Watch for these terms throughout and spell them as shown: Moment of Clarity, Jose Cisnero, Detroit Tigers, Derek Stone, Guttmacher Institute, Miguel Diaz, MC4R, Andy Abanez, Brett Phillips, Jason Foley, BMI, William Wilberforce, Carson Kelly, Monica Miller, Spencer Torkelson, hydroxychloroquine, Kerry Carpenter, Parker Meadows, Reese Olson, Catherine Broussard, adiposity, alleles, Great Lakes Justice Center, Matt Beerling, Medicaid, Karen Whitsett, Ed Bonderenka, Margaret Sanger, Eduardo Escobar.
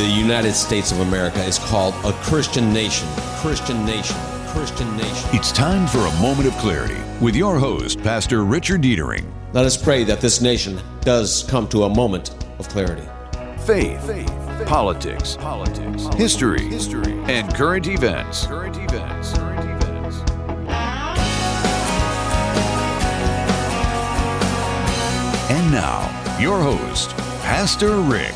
the United States of America is called a Christian nation. Christian nation. Christian nation. It's time for a moment of clarity with your host, Pastor Richard Dietering. Let us pray that this nation does come to a moment of clarity. Faith. Politics. History. And current events. And now, your host, Pastor Rick.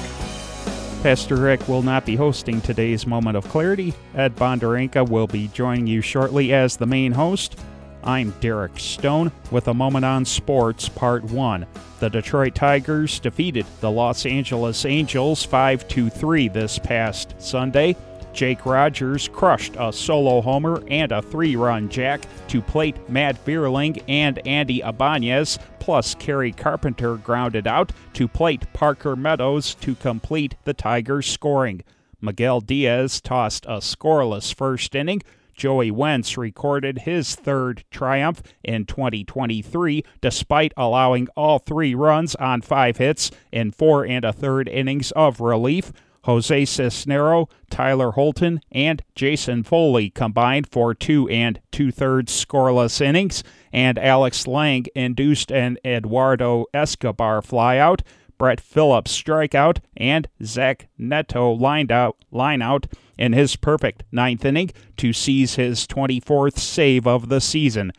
Pastor Rick will not be hosting today's Moment of Clarity. Ed Bonderenka will be joining you shortly as the main host. I'm Derek Stone with a moment on sports, Part 1. The Detroit Tigers defeated the Los Angeles Angels 5-3 this past Sunday. Jake Rogers crushed a solo homer and a three-run jack to plate Matt Beerling and Andy Abanez, plus Kerry Carpenter grounded out to plate Parker Meadows to complete the Tigers' scoring. Miguel Diaz tossed a scoreless first inning. Joey Wentz recorded his third triumph in 2023 despite allowing all three runs on five hits in 4 1/3 innings of relief. Jose Cisnero, Tyler Holton, and Jason Foley combined for 2 2/3 scoreless innings, and Alex Lang induced an Eduardo Escobar flyout, Brett Phillips strikeout, and Zach Neto lineout in his perfect ninth inning to seize his 24th save of the season.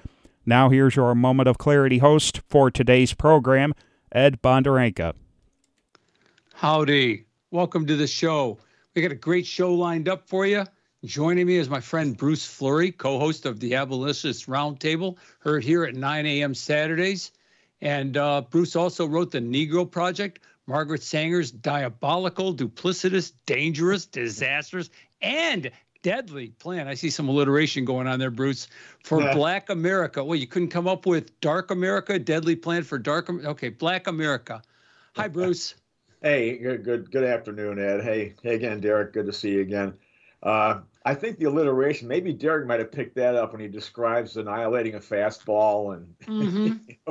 Now here's your Moment of Clarity host for today's program, Ed Bonderenka. Howdy. Welcome to the show. We got a great show lined up for you. Joining me is my friend Bruce Fleury, co-host of the Abolitionist Roundtable, heard here at 9 a.m. Saturdays. And Bruce also wrote The Negro Project, Margaret Sanger's diabolical, duplicitous, dangerous, disastrous, and deadly plan. I see some alliteration going on there, Bruce. For Black America. Well, you couldn't come up with Dark America, deadly plan for Dark America. Okay, Black America. Hi, Bruce. Hey, good afternoon, Ed. Hey again, Derek. Good to see you again. I think the alliteration, maybe Derek might have picked that up when he describes annihilating a fastball and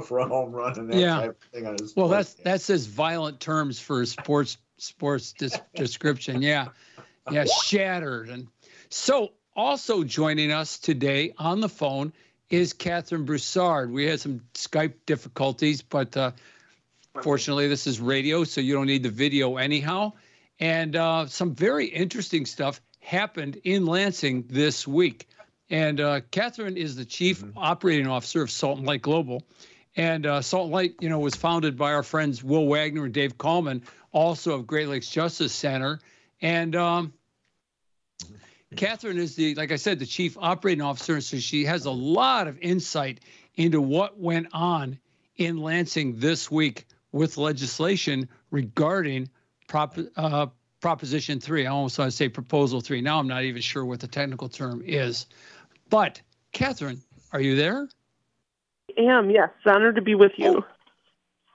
for a home run and that type of thing on his play. That says violent terms for sports description. Yeah, shattered. And so also joining us today on the phone is Catherine Broussard. We had some Skype difficulties, but fortunately this is radio, so you don't need the video anyhow. And some very interesting stuff happened in Lansing this week. And Catherine is the chief operating officer of Salt and Light Global. And Salt and Light, was founded by our friends Will Wagner and Dave Coleman, also of Great Lakes Justice Center. And Catherine is the chief operating officer. And so she has a lot of insight into what went on in Lansing this week with legislation regarding Proposition 3. I almost want to say Proposal 3. Now I'm not even sure what the technical term is. But, Catherine, are you there? I am, yes. Honored to be with you.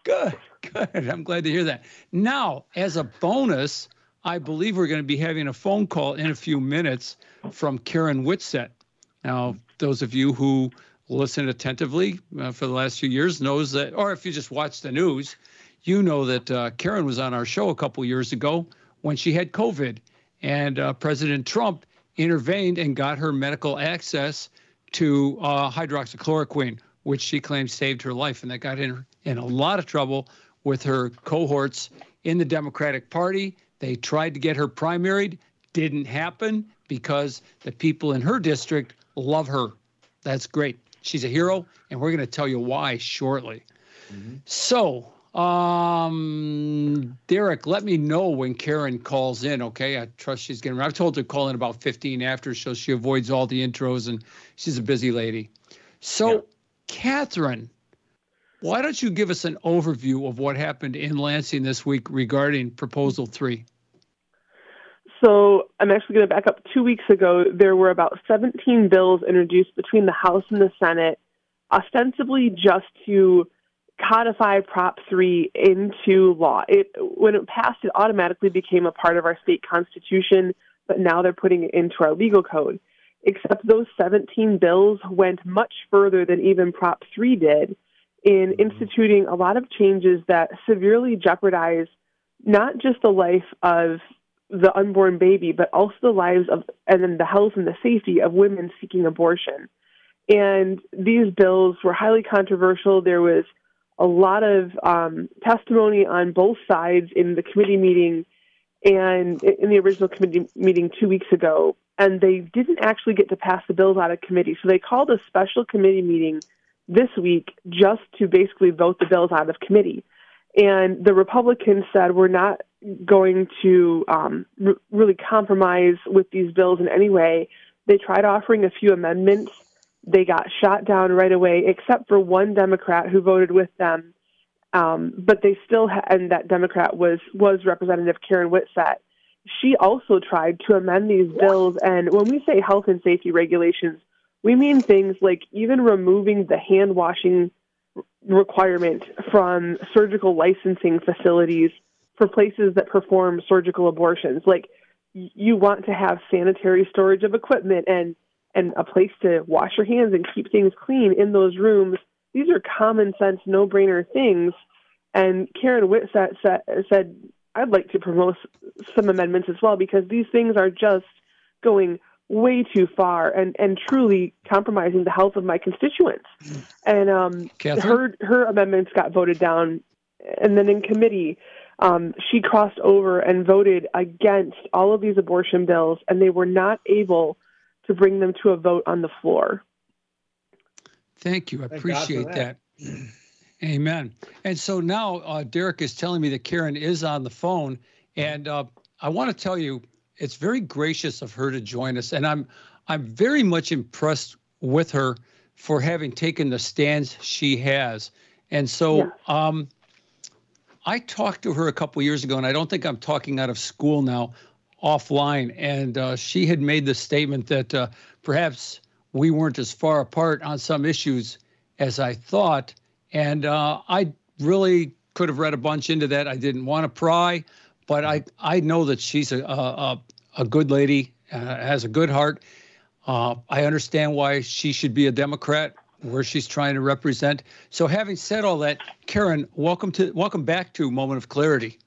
Oh, good. I'm glad to hear that. Now, as a bonus, I believe we're going to be having a phone call in a few minutes from Karen Whitsett. Now, those of you who listen attentively for the last few years knows that, or if you just watch the news, you know that Karen was on our show a couple years ago when she had COVID, and President Trump intervened and got her medical access to hydroxychloroquine, which she claimed saved her life, and that got her in a lot of trouble with her cohorts in the Democratic Party. They tried to get her primaried, didn't happen because the people in her district love her. That's great. She's a hero, and we're going to tell you why shortly. Mm-hmm. So, Derek, let me know when Karen calls in, okay? I trust she's getting around. I've told her to call in about 15 after, so she avoids all the intros, and she's a busy lady. So, Catherine, why don't you give us an overview of what happened in Lansing this week regarding Proposal 3? So, I'm actually going to back up. 2 weeks ago, there were about 17 bills introduced between the House and the Senate, ostensibly just to codify Prop 3 into law. When it passed, it automatically became a part of our state constitution, but now they're putting it into our legal code. Except those 17 bills went much further than even Prop 3 did in instituting a lot of changes that severely jeopardize not just the life of the unborn baby, but also the lives of, and then the health and the safety of women seeking abortion. And these bills were highly controversial. There was a lot of testimony on both sides in the committee meeting and in the original committee meeting 2 weeks ago, and they didn't actually get to pass the bills out of committee. So they called a special committee meeting this week just to basically vote the bills out of committee. And the Republicans said, we're not going to really compromise with these bills in any way. They tried offering a few amendments. They got shot down right away, except for one Democrat who voted with them. But they still, and that Democrat was Representative Karen Whitsett. She also tried to amend these bills. And when we say health and safety regulations, we mean things like even removing the hand washing requirement from surgical licensing facilities for places that perform surgical abortions. Like, you want to have sanitary storage of equipment and a place to wash your hands and keep things clean in those rooms. These are common sense, no-brainer things. And Karen Whitsett said, I'd like to promote some amendments as well, because these things are just going way too far and truly compromising the health of my constituents. And her amendments got voted down. And then in committee, she crossed over and voted against all of these abortion bills, and they were not able to bring them to a vote on the floor. Thank you. I appreciate that. Amen. And so now Derek is telling me that Karen is on the phone, and I want to tell you it's very gracious of her to join us, and I'm very much impressed with her for having taken the stance she has. And so I talked to her a couple years ago, and I don't think I'm talking out of school now, offline, and she had made the statement that perhaps we weren't as far apart on some issues as I thought. And I really could have read a bunch into that. I didn't want to pry, but I know that she's a good lady, has a good heart. I understand why she should be a Democrat, where she's trying to represent. So having said all that, Karen, welcome back to Moment of Clarity.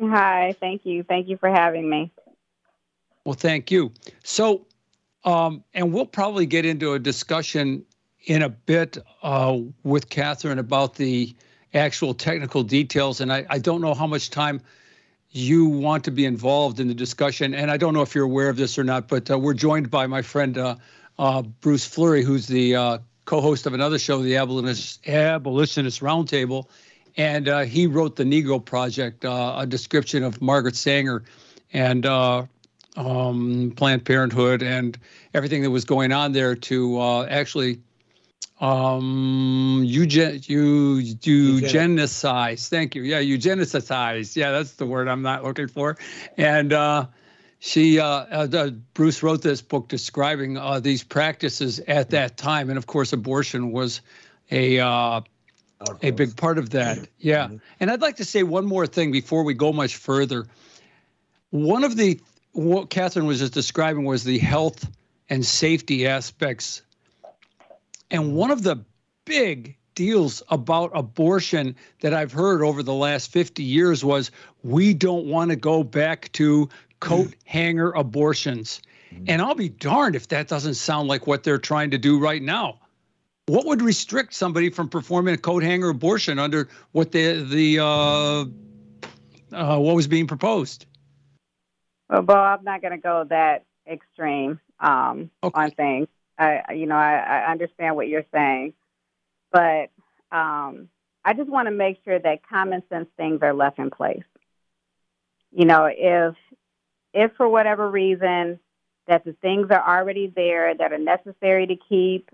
Hi, thank you. Thank you for having me. Well, thank you. So, and we'll probably get into a discussion in a bit with Catherine about the actual technical details. And I don't know how much time you want to be involved in the discussion. And I don't know if you're aware of this or not, but we're joined by my friend Bruce Fleury, who's the co-host of another show, the Abolitionist Roundtable. And he wrote the Negro Project, a description of Margaret Sanger and Planned Parenthood and everything that was going on there to actually eugenicize. Thank you. Yeah, eugenicize. Yeah, that's the word I'm not looking for. And Bruce wrote this book describing these practices at that time. And, of course, abortion was a big part of that, yeah. And I'd like to say one more thing before we go much further. One of what Catherine was just describing was the health and safety aspects. And one of the big deals about abortion that I've heard over the last 50 years was we don't want to go back to coat hanger abortions. And I'll be darned if that doesn't sound like what they're trying to do right now. What would restrict somebody from performing a coat hanger abortion under what what was being proposed? Well, Bob, I'm not going to go that extreme on things. I understand what you're saying, but I just want to make sure that common sense things are left in place. You know, if for whatever reason that the things are already there that are necessary to keep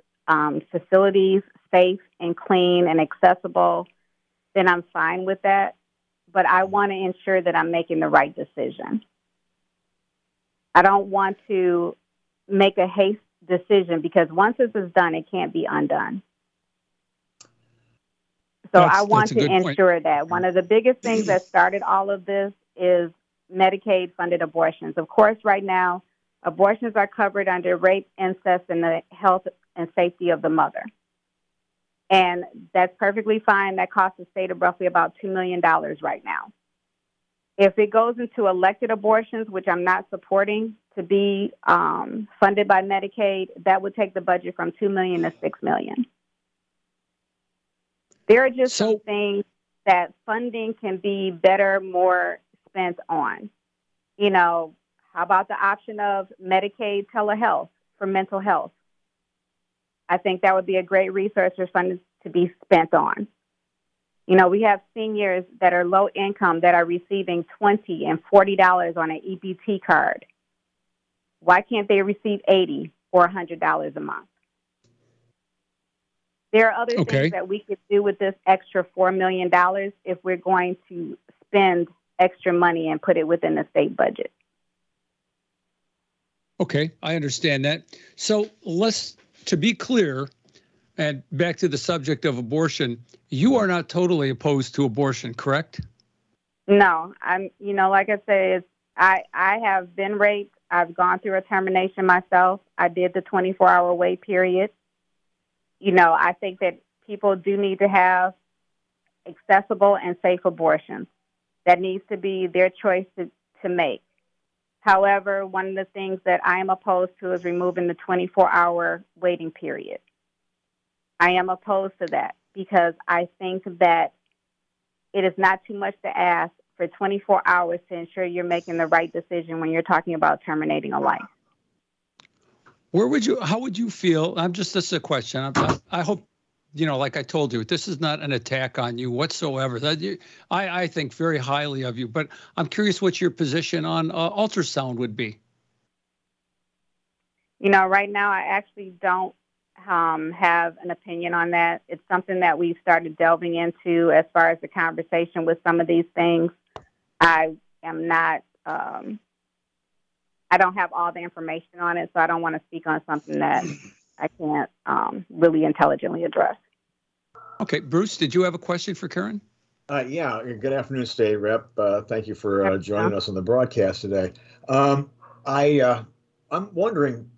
facilities safe and clean and accessible, then I'm fine with that. But I want to ensure that I'm making the right decision. I don't want to make a hasty decision, because once this is done, it can't be undone. So I want to ensure that. One of the biggest things that started all of this is Medicaid-funded abortions. Of course, right now, abortions are covered under rape, incest, and the health and safety of the mother. And that's perfectly fine. That costs the state of roughly about $2 million right now. If it goes into elected abortions, which I'm not supporting, to be funded by Medicaid, that would take the budget from $2 million to $6 million. There are just some things that funding can be better, more spent on. You know, how about the option of Medicaid telehealth for mental health? I think that would be a great resource for funding to be spent on. You know, we have seniors that are low income that are receiving $20 and $40 on an EBT card. Why can't they receive $80 or $100 a month? There are other things that we could do with this extra $4 million if we're going to spend extra money and put it within the state budget. Okay, I understand that. So let's, to be clear, and back to the subject of abortion, you are not totally opposed to abortion, correct? No, I'm. You know, like I said, I have been raped. I've gone through a termination myself. I did the 24-hour wait period. You know, I think that people do need to have accessible and safe abortions. That needs to be their choice to make. However, one of the things that I am opposed to is removing the 24-hour waiting period. I am opposed to that because I think that it is not too much to ask for 24 hours to ensure you're making the right decision when you're talking about terminating a life. Where would you, how would you feel? This is a question. I hope, you know, like I told you, this is not an attack on you whatsoever. I think very highly of you, but I'm curious what your position on ultrasound would be. You know, right now I actually don't have an opinion on that. It's something that we've started delving into as far as the conversation with some of these things. I am not, I don't have all the information on it, so I don't want to speak on something that I can't really intelligently address. Okay, Bruce, did you have a question for Karen? Yeah, good afternoon, State Rep. Thank you for joining us on the broadcast today. I'm wondering,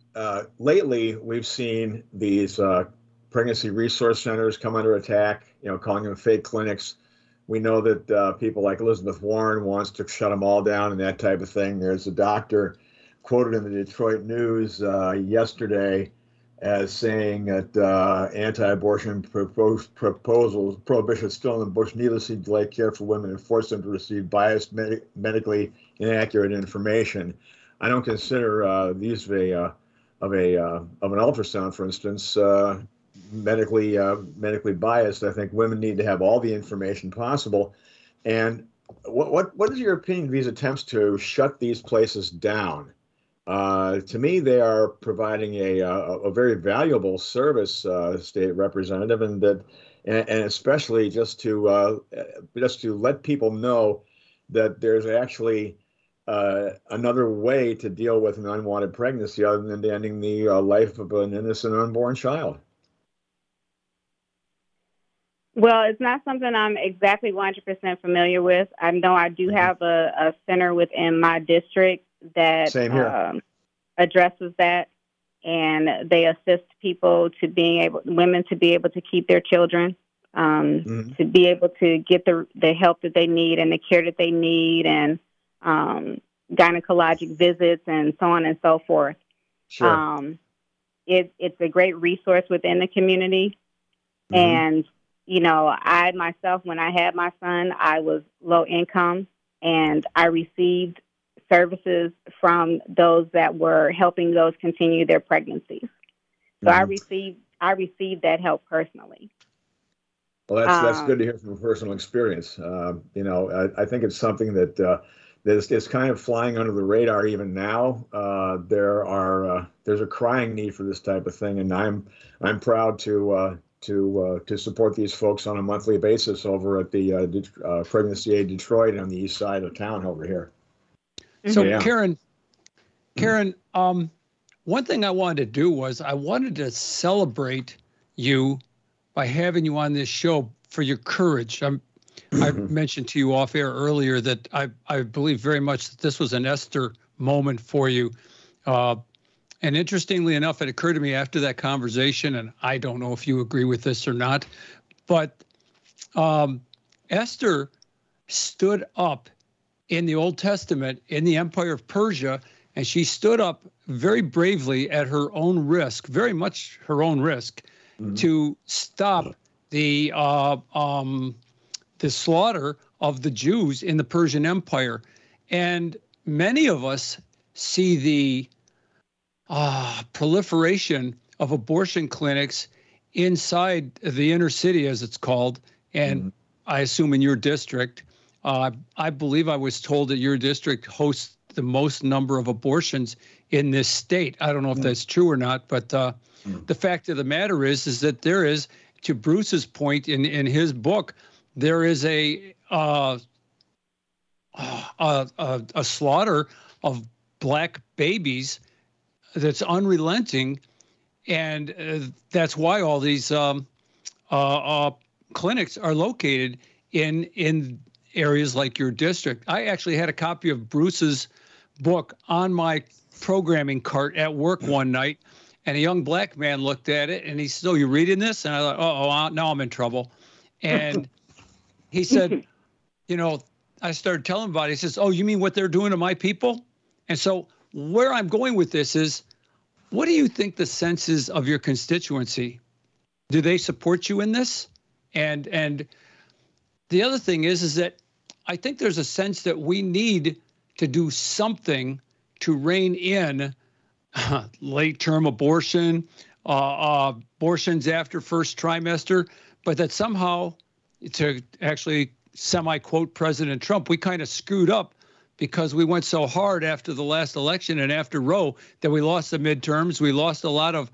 lately we've seen these pregnancy resource centers come under attack, you know, calling them fake clinics. We know that people like Elizabeth Warren wants to shut them all down and that type of thing. There's a doctor quoted in the Detroit News yesterday as saying that anti-abortion proposals, prohibition still in the bush, needlessly delay care for women and force them to receive biased, medically inaccurate information. I don't consider these of an ultrasound, for instance, medically biased. I think women need to have all the information possible. And what is your opinion of these attempts to shut these places down? To me, they are providing a very valuable service, State Representative, and that, and especially just to let people know that there's actually another way to deal with an unwanted pregnancy other than ending the life of an innocent unborn child. Well, it's not something I'm exactly 100% familiar with. I know I do have a center within my district that addresses that, and they assist people to being able, women to be able to keep their children, to be able to get the help that they need and the care that they need, and gynecologic visits and so on and so forth. Sure. It's a great resource within the community. Mm-hmm. And, you know, I myself, when I had my son, I was low income, and I received services from those that were helping those continue their pregnancies. So I received that help personally. Well, that's good to hear from personal experience. You know, I think it's something that, it's kind of flying under the radar even now. There's a crying need for this type of thing, and I'm proud to support these folks on a monthly basis over at the Pregnancy Aid Detroit on the east side of town over here. So yeah. Karen, one thing I wanted to do was I wanted to celebrate you by having you on this show for your courage. I mentioned to you off air earlier that I believe very much that this was an Esther moment for you. And interestingly enough, it occurred to me after that conversation, and I don't know if you agree with this or not, but Esther stood up in the Old Testament in the Empire of Persia, and she stood up very bravely at her own risk, very much her own risk, to stop the slaughter of the Jews in the Persian Empire. And many of us see the proliferation of abortion clinics inside the inner city, as it's called, and I assume in your district. I believe I was told that your district hosts the most number of abortions in this state. I don't know if that's true or not, but the fact of the matter is that there is, to Bruce's point in his book, there is a slaughter of black babies that's unrelenting, and that's why all these clinics are located in areas like your district. I actually had a copy of Bruce's book on my programming cart at work one night, and a young black man looked at it and he said, "Oh, you reading this?" And I thought, "Oh, now I'm in trouble." And he said, "You know," I started telling him about it. He says, "Oh, you mean what they're doing to my people?" And so where I'm going with this is, what do you think the sense is of your constituency? Do they support you in this? And the other thing is that I think there's a sense that we need to do something to rein in late-term abortion, abortions after first trimester, but that somehow, to actually semi-quote President Trump, we kind of screwed up because we went so hard after the last election and after Roe that we lost the midterms. We lost a lot of,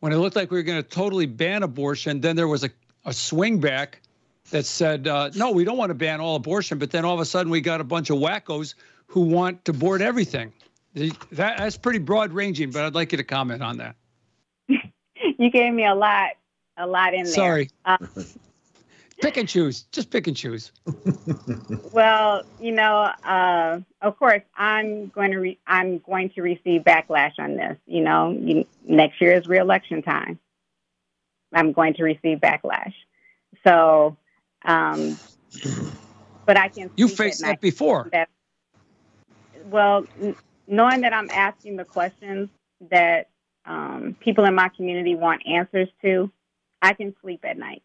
when it looked like we were going to totally ban abortion, then there was a swing back that said, no, we don't want to ban all abortion, but then all of a sudden we got a bunch of wackos who want to board everything. That's pretty broad-ranging, but I'd like you to comment on that. You gave me a lot in there. Sorry. Pick and choose. Just pick and choose. Well, you know, of course, I'm going to receive backlash on this. You know, next year is re-election time. I'm going to receive backlash. So, but I can. You faced that before. Well, knowing that I'm asking the questions that people in my community want answers to, I can sleep at night.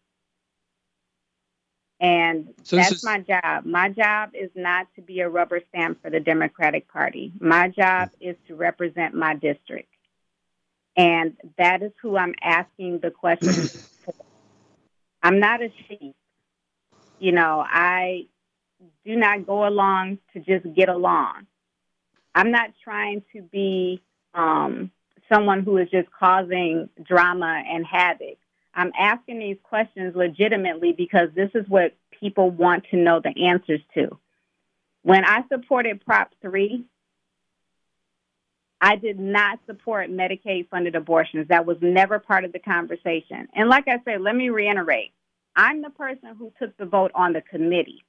And so that's my job. My job is not to be a rubber stamp for the Democratic Party. My job is to represent my district. And that is who I'm asking the questions for. I'm not a sheep. You know, I do not go along to just get along. I'm not trying to be someone who is just causing drama and havoc. I'm asking these questions legitimately because this is what people want to know the answers to. When I supported Prop 3, I did not support Medicaid-funded abortions. That was never part of the conversation. And like I said, let me reiterate, I'm the person who took the vote on the committee.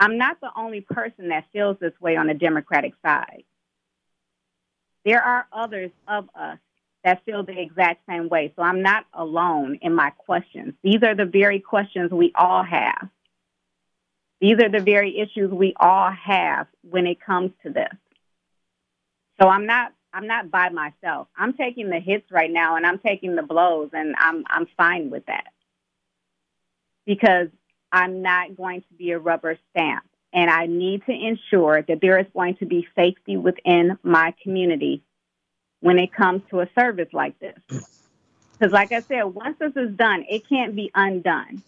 I'm not the only person that feels this way on the Democratic side. There are others of us that feel the exact same way. So I'm not alone in my questions. These are the very questions we all have. These are the very issues we all have when it comes to this. So I'm not by myself. I'm taking the hits right now and I'm taking the blows, and I'm fine with that. Because I'm not going to be a rubber stamp, and I need to ensure that there is going to be safety within my community when it comes to a service like this. Because like I said, once this is done, it can't be undone.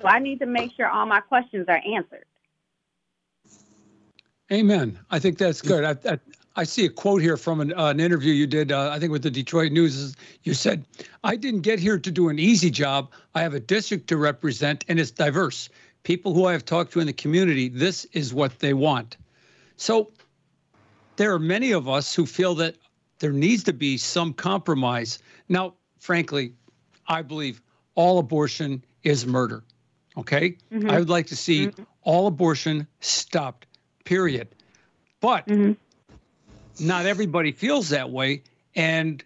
So I need to make sure all my questions are answered. Amen. I think that's good. I see a quote here from an interview you did, I think with the Detroit News. You said, "I didn't get here to do an easy job. I have a district to represent, and it's diverse. People who I have talked to in the community, this is what they want." So there are many of us who feel that there needs to be some compromise. Now, frankly, I believe all abortion is murder, okay? I would like to see all abortion stopped, period. But not everybody feels that way, and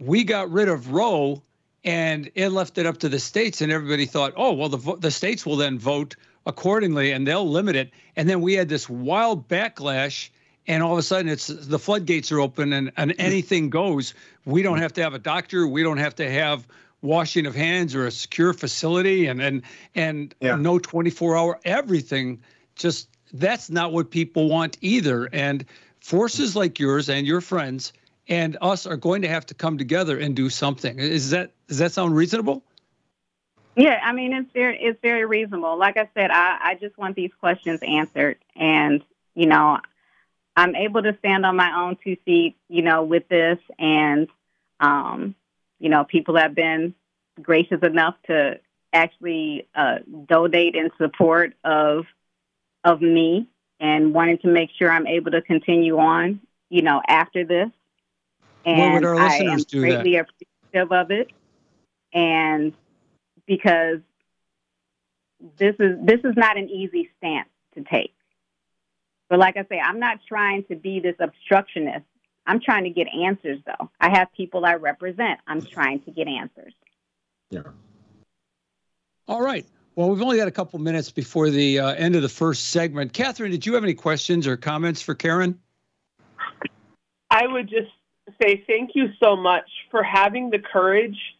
we got rid of Roe, and it left it up to the states, and everybody thought, oh, well, the states will then vote accordingly, and they'll limit it. And then we had this wild backlash, and all of a sudden it's the floodgates are open and anything goes. We don't have to have a doctor. We don't have to have washing of hands or a secure facility and yeah. no 24-hour everything. Just that's not what people want either. And forces like yours and your friends and us are going to have to come together and do something. Does that sound reasonable? Yeah, I mean, it's very reasonable. Like I said, I just want these questions answered. And, you know, I'm able to stand on my own two feet, you know, with this. And, you know, people have been gracious enough to actually donate in support of me and wanting to make sure I'm able to continue on, you know, after this. And I am greatly appreciative of it. And because this is not an easy stance to take. But like I say, I'm not trying to be this obstructionist. I'm trying to get answers, though. I have people I represent. I'm trying to get answers. Yeah. All right. Well, we've only got a couple minutes before the end of the first segment. Catherine, did you have any questions or comments for Karen? I would just say thank you so much for having the courage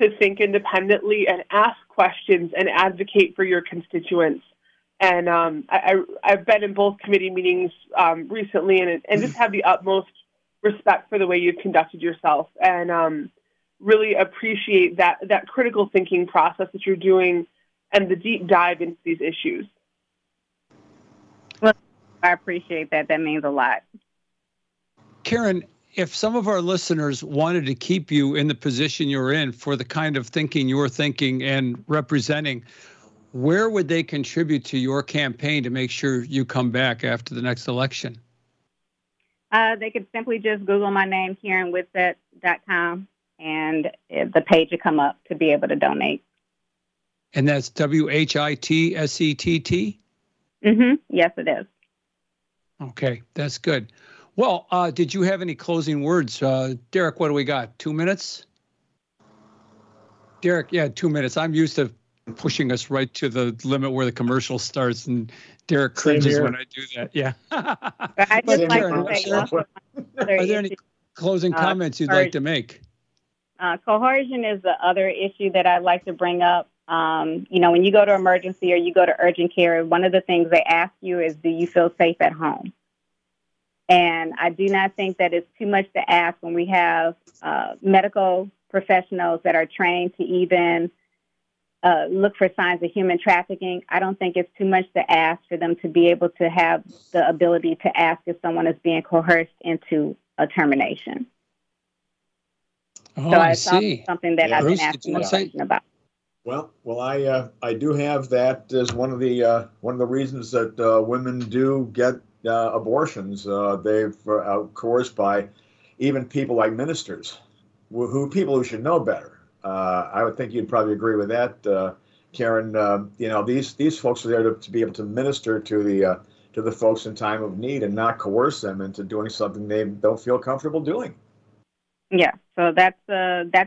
to think independently and ask questions and advocate for your constituents. And I've been in both committee meetings recently and just have the utmost respect for the way you've conducted yourself and really appreciate that critical thinking process that you're doing and the deep dive into these issues. Well, I appreciate that. That means a lot. Karen, if some of our listeners wanted to keep you in the position you're in for the kind of thinking you're thinking and representing, where would they contribute to your campaign to make sure you come back after the next election? They could simply just Google my name, KarenWhitsett.com, and the page would come up to be able to donate. And that's WHITSETT? Mm-hmm. Yes, it is. Okay, that's good. Well, did you have any closing words? Derek, what do we got? 2 minutes? Derek, yeah, 2 minutes. I'm used to pushing us right to the limit where the commercial starts, and Derek cringes when I do that. Yeah. But I just like to say, are there any closing comments you'd like to make? Coercion is the other issue that I'd like to bring up. You know, when you go to emergency or you go to urgent care, one of the things they ask you is, do you feel safe at home? And I do not think that it's too much to ask when we have medical professionals that are trained to even look for signs of human trafficking. I don't think it's too much to ask for them to be able to have the ability to ask if someone is being coerced into a termination. Oh, so I see. Something that I've been asking a question about. Well, I do have that as one of the reasons that women do get abortions. They've coerced by even people like ministers, people who should know better. I would think you'd probably agree with that, Karen. You know, these folks are there to be able to minister to the folks in time of need and not coerce them into doing something they don't feel comfortable doing. Yeah, so that's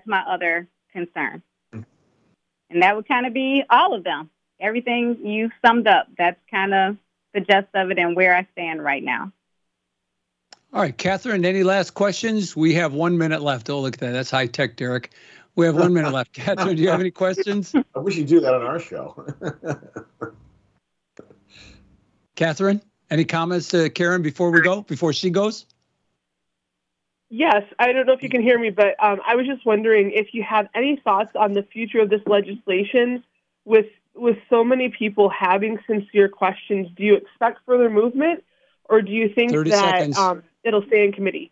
my other concern, and that would kind of be all of them. Everything you summed up. That's kind of the gist of it and where I stand right now. All right, Catherine, any last questions? We have 1 minute left. Oh, look at that. That's high tech, Derek. We have 1 minute left. Catherine, do you have any questions? I wish you'd do that on our show. Catherine, any comments to Karen before she goes? Yes. I don't know if you can hear me, but I was just wondering if you have any thoughts on the future of this legislation with so many people having sincere questions. Do you expect further movement, or do you think that it'll stay in committee?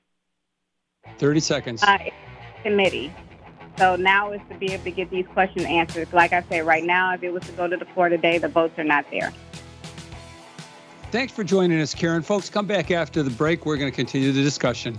30 seconds. Committee. So now is to be able to get these questions answered. Like I say, right now, if it was to go to the floor today, the votes are not there. Thanks for joining us, Karen. Folks, come back after the break. We're going to continue the discussion.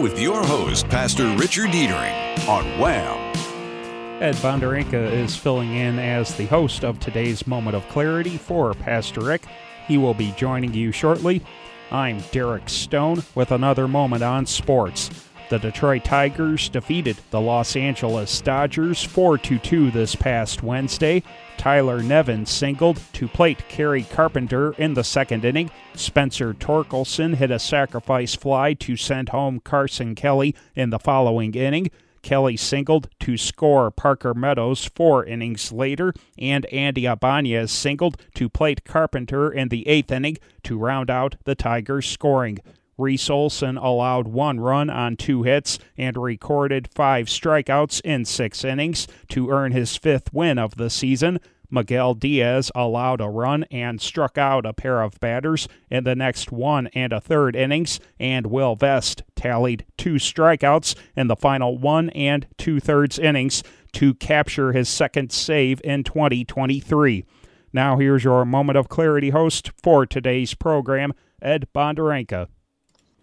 With your host, Pastor Richard Dietering, on Wham! Ed Bonderenka is filling in as the host of today's Moment of Clarity for Pastor Rick. He will be joining you shortly. I'm Derek Stone with another moment on sports. The Detroit Tigers defeated the Los Angeles Dodgers 4-2 this past Wednesday. Tyler Nevin singled to plate Kerry Carpenter in the second inning. Spencer Torkelson hit a sacrifice fly to send home Carson Kelly in the following inning. Kelly singled to score Parker Meadows 4 innings later, and Andy Abanez singled to plate Carpenter in the 8th inning to round out the Tigers' scoring. Reese Olson allowed 1 run on 2 hits and recorded 5 strikeouts in 6 innings to earn his 5th win of the season. Miguel Diaz allowed a run and struck out a pair of batters in the next 1 1/3 innings, and Will Wentz tallied 2 strikeouts in the final 1 2/3 innings to capture his 2nd save in 2023. Now here's your Moment of Clarity host for today's program, Ed Bonderenka.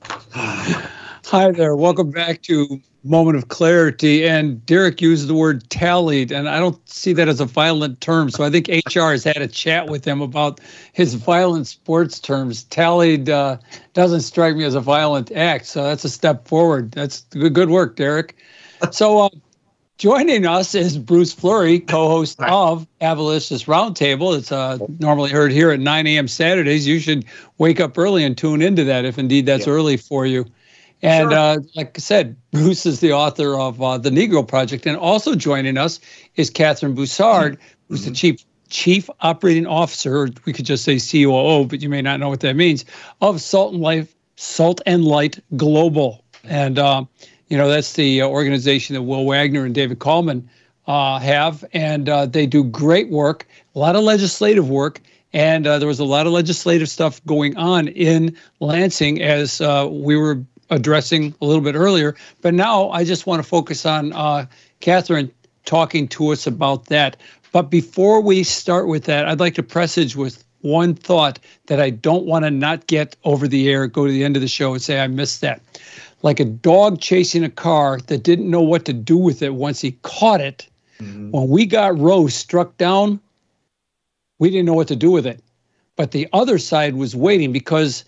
Hi there. Welcome back to Moment of Clarity. And Derek used the word tallied, and I don't see that as a violent term. So I think HR has had a chat with him about his violent sports terms. Tallied doesn't strike me as a violent act. So that's a step forward. That's good work, Derek. So joining us is Bruce Fleury, co-host of Abolitionist Roundtable. It's normally heard here at 9 a.m. Saturdays. You should wake up early and tune into that, if indeed that's early for you. And like I said, Bruce is the author of The Negro Project, and also joining us is Catherine Broussard, who's the Chief Operating Officer, or we could just say COO, but you may not know what that means, of Salt and Light Global. And, you know, that's the organization that Will Wagner and David Coleman have, and they do great work, a lot of legislative work. And there was a lot of legislative stuff going on in Lansing, as we were addressing a little bit earlier. But now I just want to focus on Catherine talking to us about that. But before we start with that, I'd like to presage with one thought that I don't want to not get over the air, go to the end of the show and say, I missed that. Like a dog chasing a car that didn't know what to do with it once he caught it. Mm-hmm. When we got Roe struck down, we didn't know what to do with it. But the other side was waiting because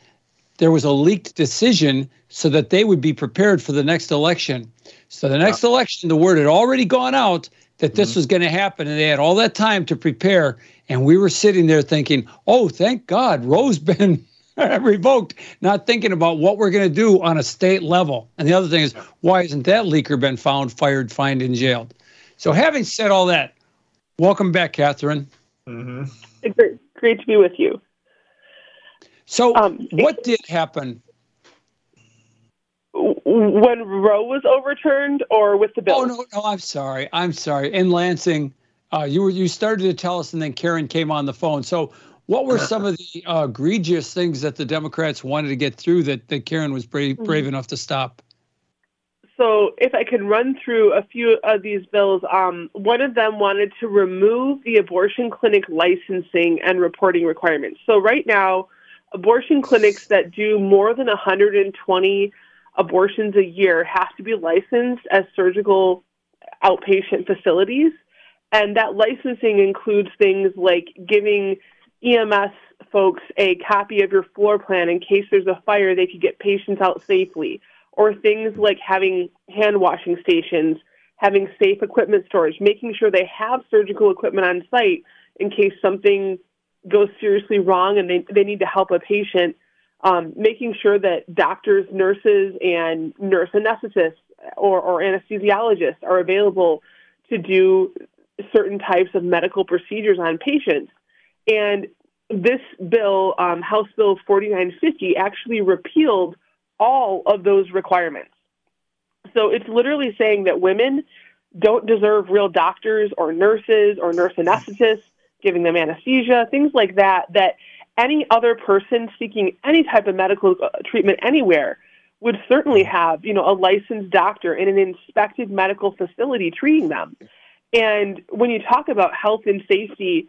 there was a leaked decision so that they would be prepared for the next election. So the next election, the word had already gone out that this was going to happen, and they had all that time to prepare. And we were sitting there thinking, oh, thank God, Roe's been revoked, not thinking about what we're going to do on a state level. And the other thing is, why hasn't that leaker been found, fired, fined, and jailed? So having said all that, welcome back, Catherine. Mm-hmm. It's great to be with you. So what did happen? When Roe was overturned or with the bill? Oh, no, I'm sorry. In Lansing, you started to tell us and then Karen came on the phone. So what were some of the egregious things that the Democrats wanted to get through that Karen was brave enough to stop? So if I can run through a few of these bills, one of them wanted to remove the abortion clinic licensing and reporting requirements. So right now, abortion clinics that do more than 120 abortions a year have to be licensed as surgical outpatient facilities. And that licensing includes things like giving EMS folks a copy of your floor plan in case there's a fire, they could get patients out safely. Or things like having hand-washing stations, having safe equipment storage, making sure they have surgical equipment on site in case something goes seriously wrong and they need to help a patient, making sure that doctors, nurses, and nurse anesthetists or anesthesiologists are available to do certain types of medical procedures on patients. And this bill, House Bill 4950, actually repealed all of those requirements. So it's literally saying that women don't deserve real doctors or nurses or nurse anesthetists, giving them anesthesia, things like that, that any other person seeking any type of medical treatment anywhere would certainly have, you know, a licensed doctor in an inspected medical facility treating them. And when you talk about health and safety,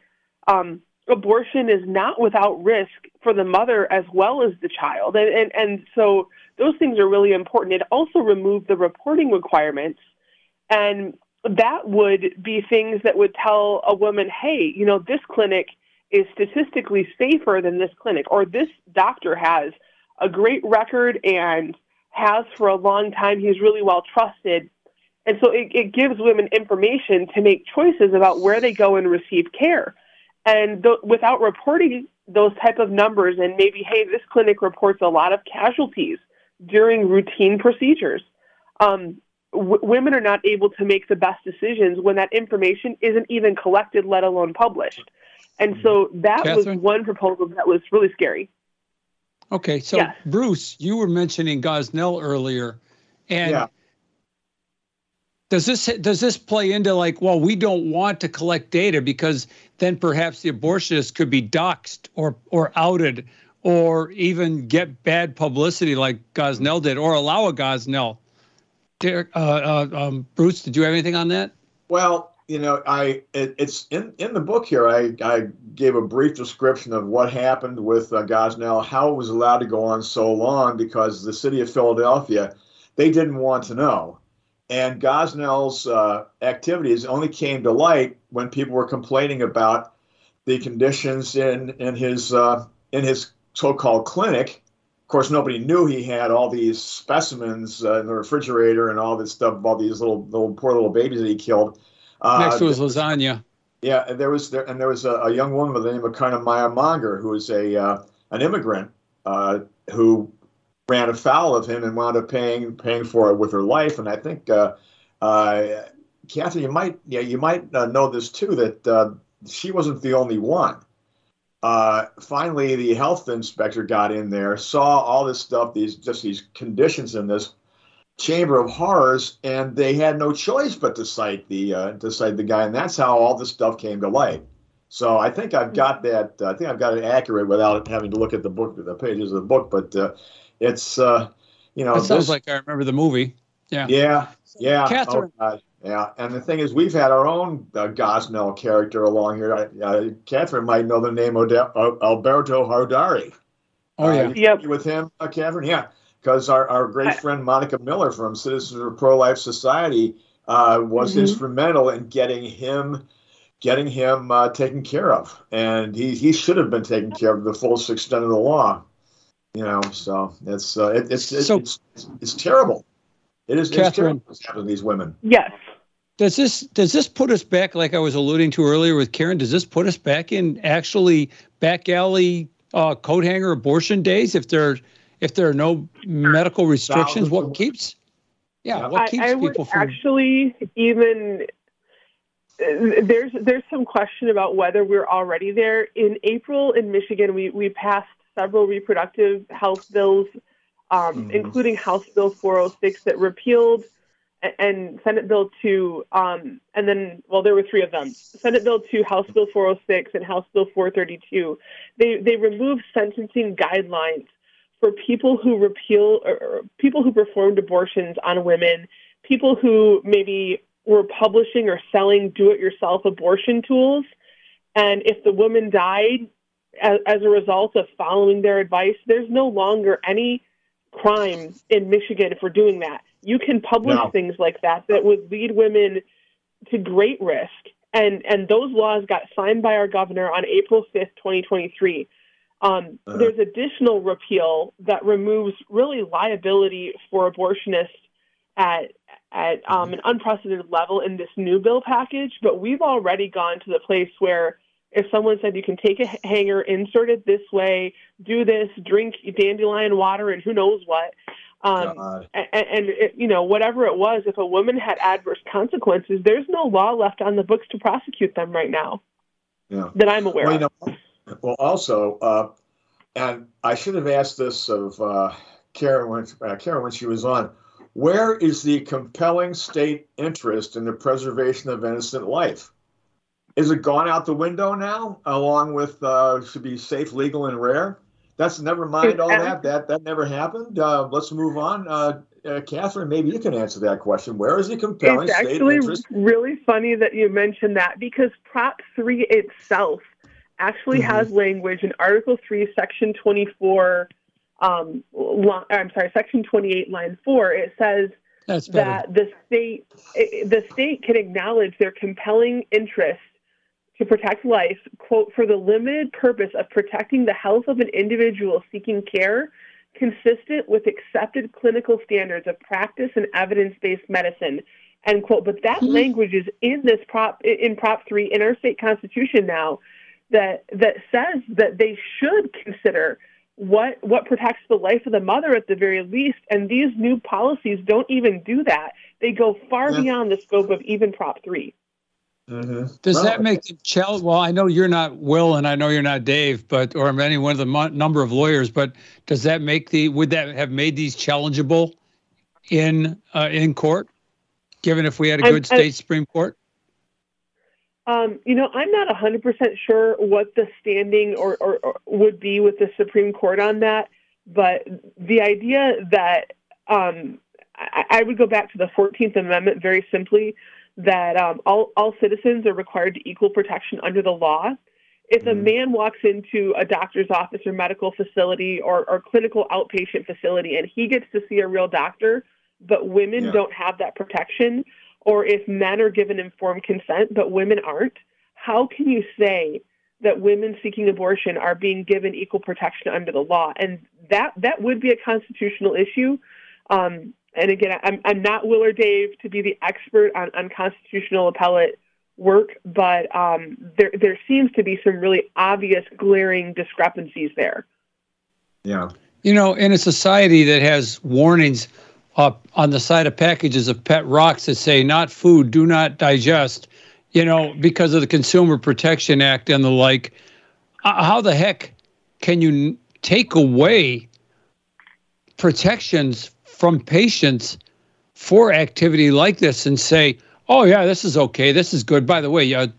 abortion is not without risk for the mother as well as the child. And so those things are really important. It also removed the reporting requirements and that would be things that would tell a woman, hey, you know, this clinic is statistically safer than this clinic, or this doctor has a great record and has for a long time. He's really well trusted. And so it gives women information to make choices about where they go and receive care. And without reporting those type of numbers and maybe, hey, this clinic reports a lot of casualties during routine procedures, women are not able to make the best decisions when that information isn't even collected, let alone published. And so that Catherine? Was one proposal that was really scary. Okay. So, yes. Bruce, you were mentioning Gosnell earlier. And yeah. Does this play into like, well, we don't want to collect data because then perhaps the abortionist could be doxxed or outed or even get bad publicity like Gosnell did, or allow a Gosnell? Bruce, did you have anything on that? Well, you know, it's in the book here. I gave a brief description of what happened with Gosnell, how it was allowed to go on so long because the city of Philadelphia, they didn't want to know. And Gosnell's activities only came to light when people were complaining about the conditions in his so-called clinic. Of course, nobody knew he had all these specimens in the refrigerator and all this stuff, all these little poor little babies that he killed. Next to his lasagna. Yeah, and there was a young woman by the name of Maya Monger, who is an immigrant who ran afoul of him and wound up paying for it with her life. And I think, Catherine, you might know this too, that she wasn't the only one. Finally, the health inspector got in there, saw all this stuff, these conditions in this chamber of horrors, and they had no choice but to cite the guy, and that's how all this stuff came to light. So I think I've got that. I think I've got it accurate without having to look at the book, the pages of the book, but it's That sounds like I remember the movie. Yeah. Yeah. Yeah. Catherine. Oh, yeah, and the thing is, we've had our own Gosnell character along here. Catherine might know the name Alberto Hardari. Oh, yeah. Yep. With him, Catherine? Yeah, because our great friend Monica Miller from Citizens for Pro-Life Society was instrumental in getting him taken care of. And he should have been taken care of the full extent of the law. You know, so it's terrible. It is, Catherine, it's terrible to these women. Yes. Does this put us back, like I was alluding to earlier with Karen, does this put us back in actually back alley coat hanger abortion days if there are no medical restrictions? What keeps? Yeah, what keeps people from actually even? There's some question about whether we're already there. In April in Michigan, we passed several reproductive health bills, including House Bill 406 that repealed, and Senate Bill 2, and then, well, there were three of them. Senate Bill 2, House Bill 406, and House Bill 432. They removed sentencing guidelines for people who repeal, or people who performed abortions on women, people who maybe were publishing or selling do-it-yourself abortion tools. And if the woman died as a result of following their advice, there's no longer any crime in Michigan for doing that. You can publish things like that would lead women to great risk. And those laws got signed by our governor on April 5th, 2023. There's additional repeal that removes really liability for abortionists at an unprecedented level in this new bill package. But we've already gone to the place where if someone said you can take a hanger, insert it this way, do this, drink dandelion water, and who knows what, whatever it was, if a woman had adverse consequences, there's no law left on the books to prosecute them right now that I'm aware of. Well, also, and I should have asked this of Karen when she was on, where is the compelling state interest in the preservation of innocent life? Is it gone out the window now, along with should be safe, legal, and rare? That's never mind all that. That never happened. Let's move on. Catherine, maybe you can answer that question. Where is the compelling state interest? It's actually really funny that you mentioned that, because Prop 3 itself actually has language in Article 3, Section 24, Section 28, Line 4. It says That's better. That the state can acknowledge their compelling interest to protect life, quote, for the limited purpose of protecting the health of an individual seeking care consistent with accepted clinical standards of practice and evidence-based medicine, end quote. But that language is in this Prop 3 in our state constitution now that says that they should consider what protects the life of the mother at the very least. And these new policies don't even do that. They go far beyond the scope of even Prop 3. Mm-hmm. Does that make them child? Well, I know you're not Will, and I know you're not Dave, but or any one of the number of lawyers. But does that make would that have made these challengeable in court, given if we had a good state Supreme Court? I'm not 100% sure what the standing or would be with the Supreme Court on that. But the idea that I would go back to the 14th Amendment very simply. That all citizens are required to equal protection under the law. If a man walks into a doctor's office or medical facility or clinical outpatient facility and he gets to see a real doctor, but women don't have that protection, or if men are given informed consent but women aren't, how can you say that women seeking abortion are being given equal protection under the law? And that would be a constitutional issue. And again, I'm not Will or Dave to be the expert on constitutional appellate work, but there seems to be some really obvious, glaring discrepancies there. Yeah. In a society that has warnings up on the side of packages of pet rocks that say not food, do not digest, because of the Consumer Protection Act and the like, how the heck can you take away protections from patients for activity like this and say, oh, yeah, this is okay, this is good. By the way, you're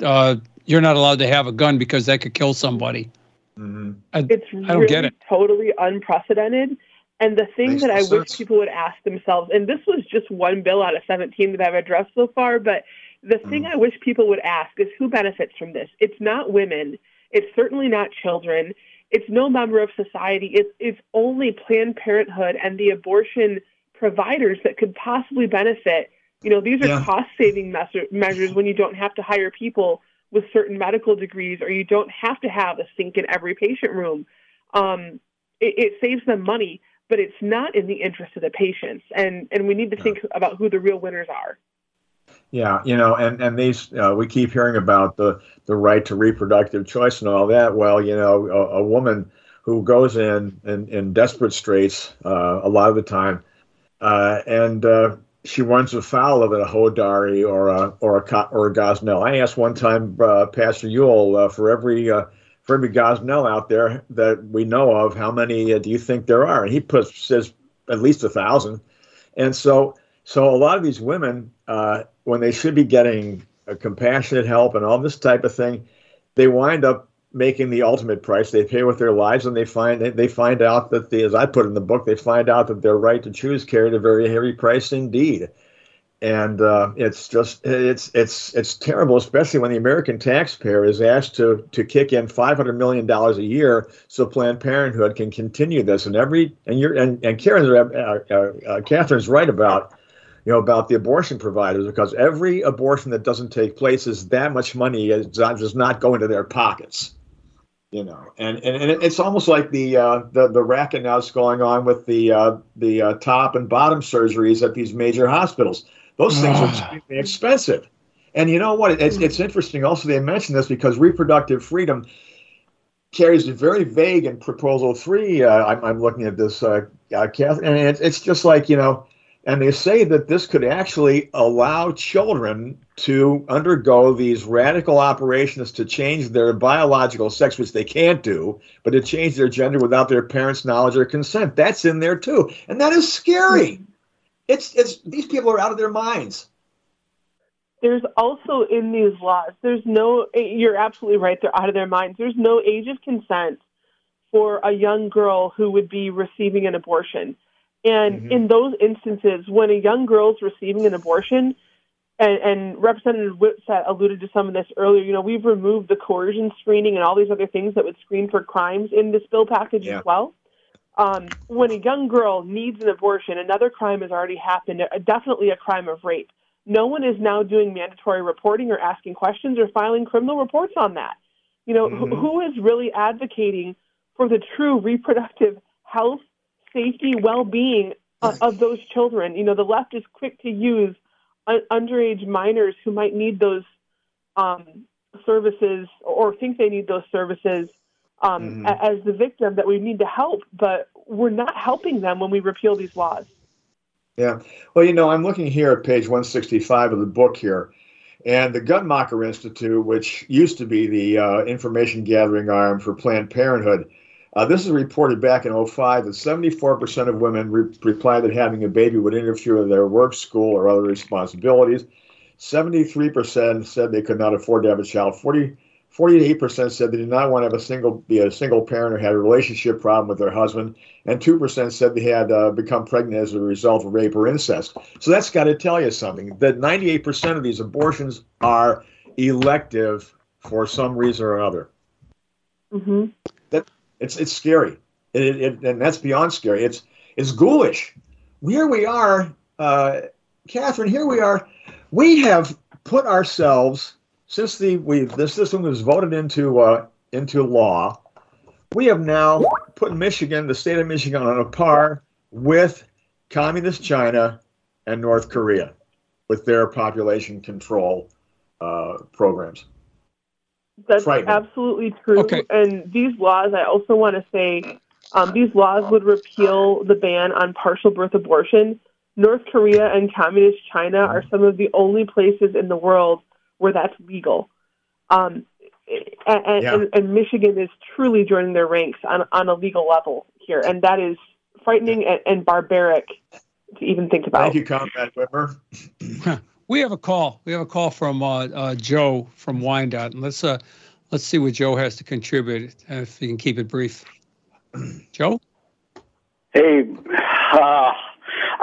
not allowed to have a gun because that could kill somebody. Mm-hmm. I don't really get it. Totally unprecedented. And the thing that I wish people would ask themselves, and this was just one bill out of 17 that I've addressed so far, but the thing I wish people would ask is who benefits from this? It's not women. It's certainly not children. It's no member of society. It's only Planned Parenthood and the abortion providers that could possibly benefit. These are cost-saving measures when you don't have to hire people with certain medical degrees or you don't have to have a sink in every patient room. It saves them money, but it's not in the interest of the patients. And we need to think about who the real winners are. Yeah, and these we keep hearing about the right to reproductive choice and all that. Well, a woman who goes in desperate straits a lot of the time, and she runs afoul of a Hodari or a Gosnell. I asked one time Pastor Ewell for every Gosnell out there that we know of, how many do you think there are? And he says at least 1,000, and so a lot of these women, when they should be getting compassionate help and all this type of thing, they wind up making the ultimate price they pay with their lives, and they find out that, as I put in the book, they find out that their right to choose carried a very heavy price indeed. And it's terrible, especially when the American taxpayer is asked to kick in $500 million a year so Planned Parenthood can continue this. And Catherine's right about. About the abortion providers, because every abortion that doesn't take place is that much money does not go into their pockets, and it's almost like the racket now that's going on with the top and bottom surgeries at these major hospitals. Those things are extremely expensive, and you know what? It's interesting. Also, they mentioned this because reproductive freedom carries a very vague in Proposal 3. I'm looking at this, Catherine, and it's just like And they say that this could actually allow children to undergo these radical operations to change their biological sex, which they can't do, but to change their gender without their parents' knowledge or consent. That's in there too. And that is scary. It's these people are out of their minds. There's also in these laws, you're absolutely right, they're out of their minds. There's no age of consent for a young girl who would be receiving an abortion. And in those instances, when a young girl's receiving an abortion, and Representative Whitsett alluded to some of this earlier, we've removed the coercion screening and all these other things that would screen for crimes in this bill package as well. When a young girl needs an abortion, another crime has already happened, definitely a crime of rape. No one is now doing mandatory reporting or asking questions or filing criminal reports on that. You know, who is really advocating for the true reproductive health, safety, well-being of those children? You know, the left is quick to use underage minors who might need those services or think they need those services as the victim that we need to help, but we're not helping them when we repeal these laws. Yeah. Well, you know, I'm looking here at page 165 of the book here, and the Guttmacher Institute, which used to be the information gathering arm for Planned Parenthood, this is reported back in 2005 that 74% of women replied that having a baby would interfere with their work, school, or other responsibilities. 73% said they could not afford to have a child. 48% said they did not want to have be a single parent or had a relationship problem with their husband. And 2% said they had become pregnant as a result of rape or incest. So that's got to tell you something, that 98% of these abortions are elective for some reason or another. It's scary. And that's beyond scary. It's ghoulish. Here we are, Catherine, here we are. We have put ourselves... Since the system was voted into law, we have now put Michigan, the state of Michigan, on a par with communist China and North Korea with their population control programs. That's absolutely true. Okay. And these laws, I also want to say, these laws would repeal the ban on partial birth abortion. North Korea and communist China are some of the only places in the world where that's legal. And Michigan is truly joining their ranks on a legal level here. And that is frightening and barbaric to even think about. Thank you, Comrade Weber. We have a call. We have a call from Joe from Wyandotte. And let's see what Joe has to contribute, if you can keep it brief. Joe? Hey,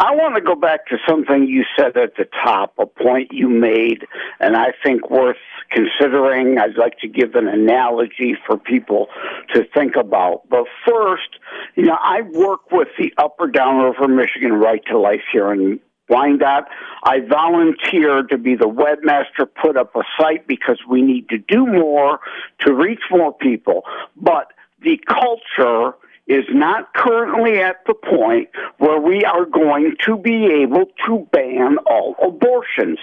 I want to go back to something you said at the top, a point you made, and I think worth considering. I'd like to give an analogy for people to think about. But first, you know, I work with the Up or Downriver Michigan Right to Life here in Wyandotte. I volunteered to be the webmaster, put up a site because we need to do more to reach more people. But the culture is not currently at the point where we are going to be able to ban all abortions.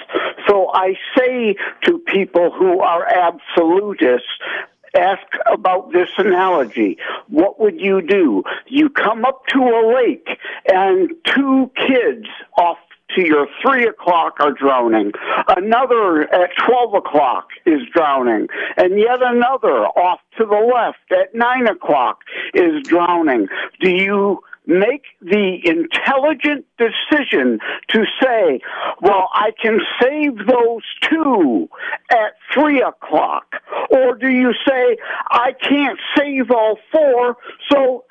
So I say to people who are absolutists, ask about this analogy. What would you do? You come up to a lake and two kids off to your 3 o'clock are drowning. Another at 12 o'clock is drowning. And yet another off to the left at 9 o'clock is drowning. Do you make the intelligent decision to say, well, I can save those two at 3 o'clock? Or do you say, I can't save all four, so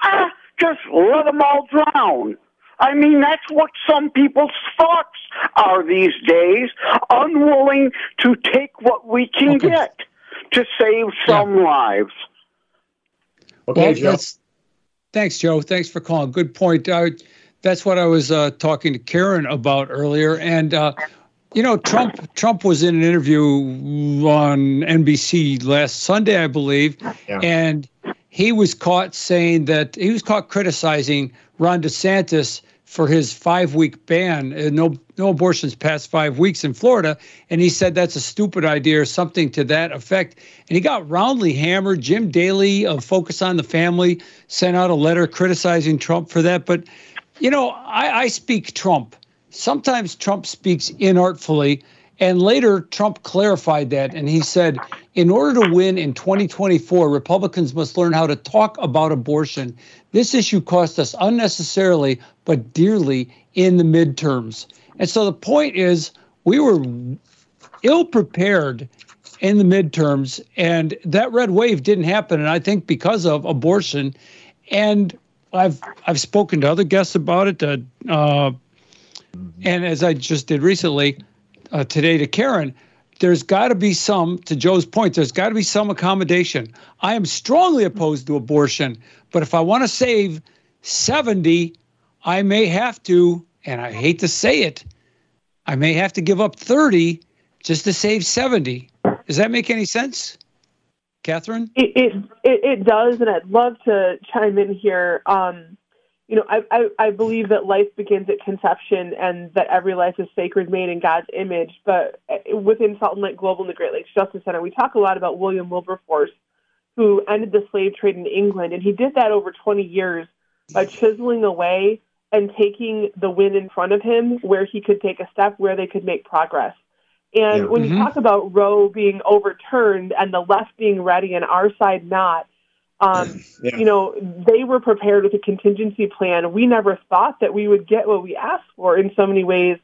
just let them all drown? I mean, that's what some people's thoughts are these days, unwilling to take what we can get to save some lives. Okay, well, Joe. Thanks, Joe. Thanks for calling. Good point. That's what I was talking to Karen about earlier. And, you know, Trump was in an interview on NBC last Sunday, I believe, and he was caught saying that he was caught criticizing Ron DeSantis for his 5-week ban, no abortions past 5 weeks in Florida. And he said that's a stupid idea or something to that effect. And he got roundly hammered. Jim Daly of Focus on the Family sent out a letter criticizing Trump for that. But, you know, I speak Trump. Sometimes Trump speaks inartfully. And later, Trump clarified that, and he said, in order to win in 2024, Republicans must learn how to talk about abortion. This issue cost us unnecessarily, but dearly, in the midterms. And so the point is, we were ill-prepared in the midterms, and that red wave didn't happen, and I think because of abortion. And I've spoken to other guests about it, and as I just did recently, today to Karen, there's got to be some, to Joe's point, there's got to be some accommodation. I am strongly opposed to abortion, but if I want to save 70, I may have to, and I hate to say it, I may have to give up 30 just to save 70. Does that make any sense, Catherine? It does, and I'd love to chime in here. I believe that life begins at conception and that every life is sacred, made in God's image. But within Salt and Light Global and the Great Lakes Justice Center, we talk a lot about William Wilberforce, who ended the slave trade in England. And he did that over 20 years by chiseling away and taking the wind in front of him where he could take a step, where they could make progress. And when you talk about Roe being overturned and the left being ready and our side not, they were prepared with a contingency plan. We never thought that we would get what we asked for in so many ways.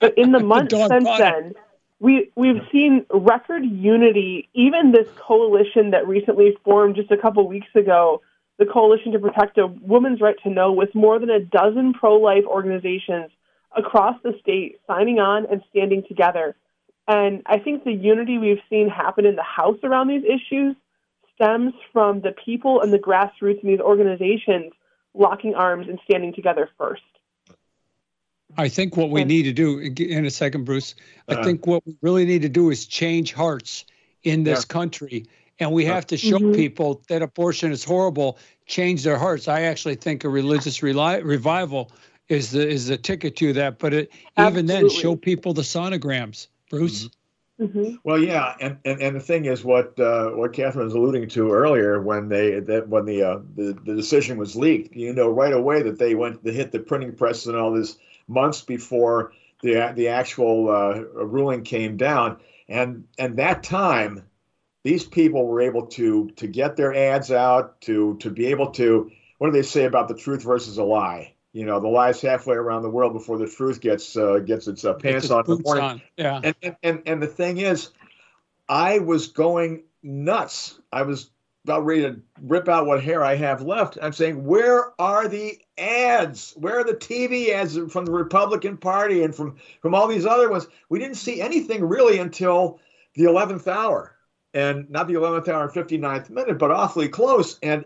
But in the months since then, we've seen record unity. Even this coalition that recently formed just a couple weeks ago, the Coalition to Protect a Woman's Right to Know, with more than a dozen pro-life organizations across the state signing on and standing together. And I think the unity we've seen happen in the House around these issues stems from the people and the grassroots in these organizations locking arms and standing together first. I think what we need to do, in a second, Bruce, I think what we really need to do is change hearts in this country. And we have to show people that abortion is horrible, change their hearts. I actually think a religious revival is the ticket to that. But even then, show people the sonograms. Bruce? Mm-hmm. Well, yeah, and the thing is what Catherine was alluding to earlier, when the decision was leaked, right away that they hit the printing press and all this months before the actual ruling came down, and that time, these people were able to get their ads out, to be able to, what do they say about the truth versus a lie? The lie's halfway around the world before the truth gets its pants on in the morning. Yeah. And the thing is, I was going nuts. I was about ready to rip out what hair I have left. I'm saying, where are the ads? Where are the TV ads from the Republican Party and from all these other ones? We didn't see anything really until the 11th hour. And not the 11th hour and 59th minute, but awfully close. And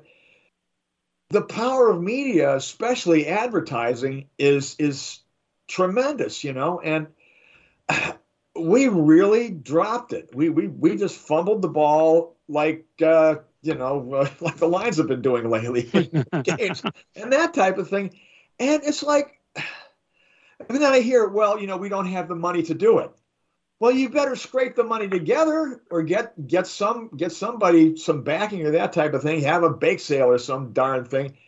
the power of media, especially advertising, is tremendous, and we really dropped it. We just fumbled the ball like the Lions have been doing lately in games and that type of thing. And it's like, and then I hear, well, we don't have the money to do it. Well, you better scrape the money together or get somebody some backing or that type of thing, have a bake sale or some darn thing.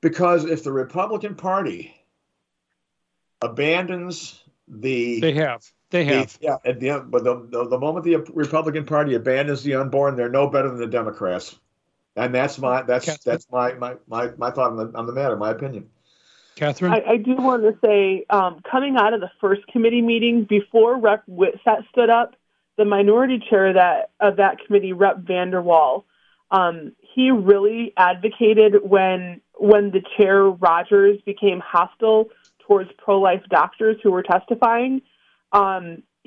Because if the Republican Party abandons the moment the Republican Party abandons the unborn, they're no better than the Democrats. And that's my thought on the matter, my opinion. Catherine? I do want to say, coming out of the first committee meeting, before Rep. Whitsett stood up, the minority chair of that committee, Rep. Vanderwall, he really advocated when the chair, Rogers, became hostile towards pro-life doctors who were testifying.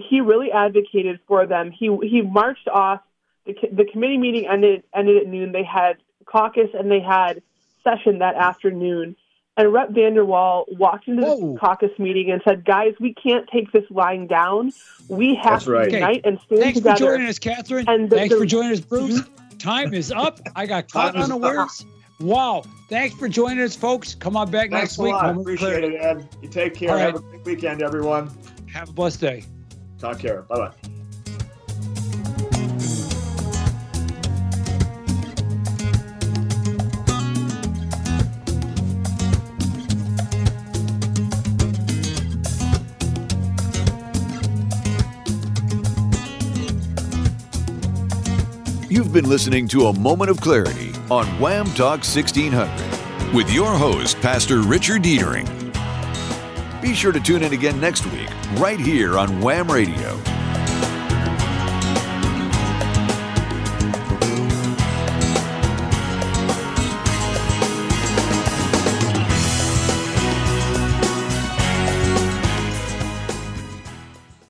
He really advocated for them. He marched off. The committee meeting ended at noon. They had caucus and they had session that afternoon. And Rep. Vanderwall walked into the caucus meeting and said, guys, we can't take this lying down. We have to unite and stand together. Thanks for joining us, Catherine. And thanks for joining us, Bruce. Time is up. I got caught unawares. Wow. Thanks for joining us, folks. Come on back next week. I appreciate it, Ed. You take care. Have a great weekend, everyone. Have a blessed day. Talk care. Bye-bye. Been listening to A Moment of Clarity on Wham Talk 1600 with your host, Pastor Richard Dietering. Be sure to tune in again next week, right here on Wham Radio.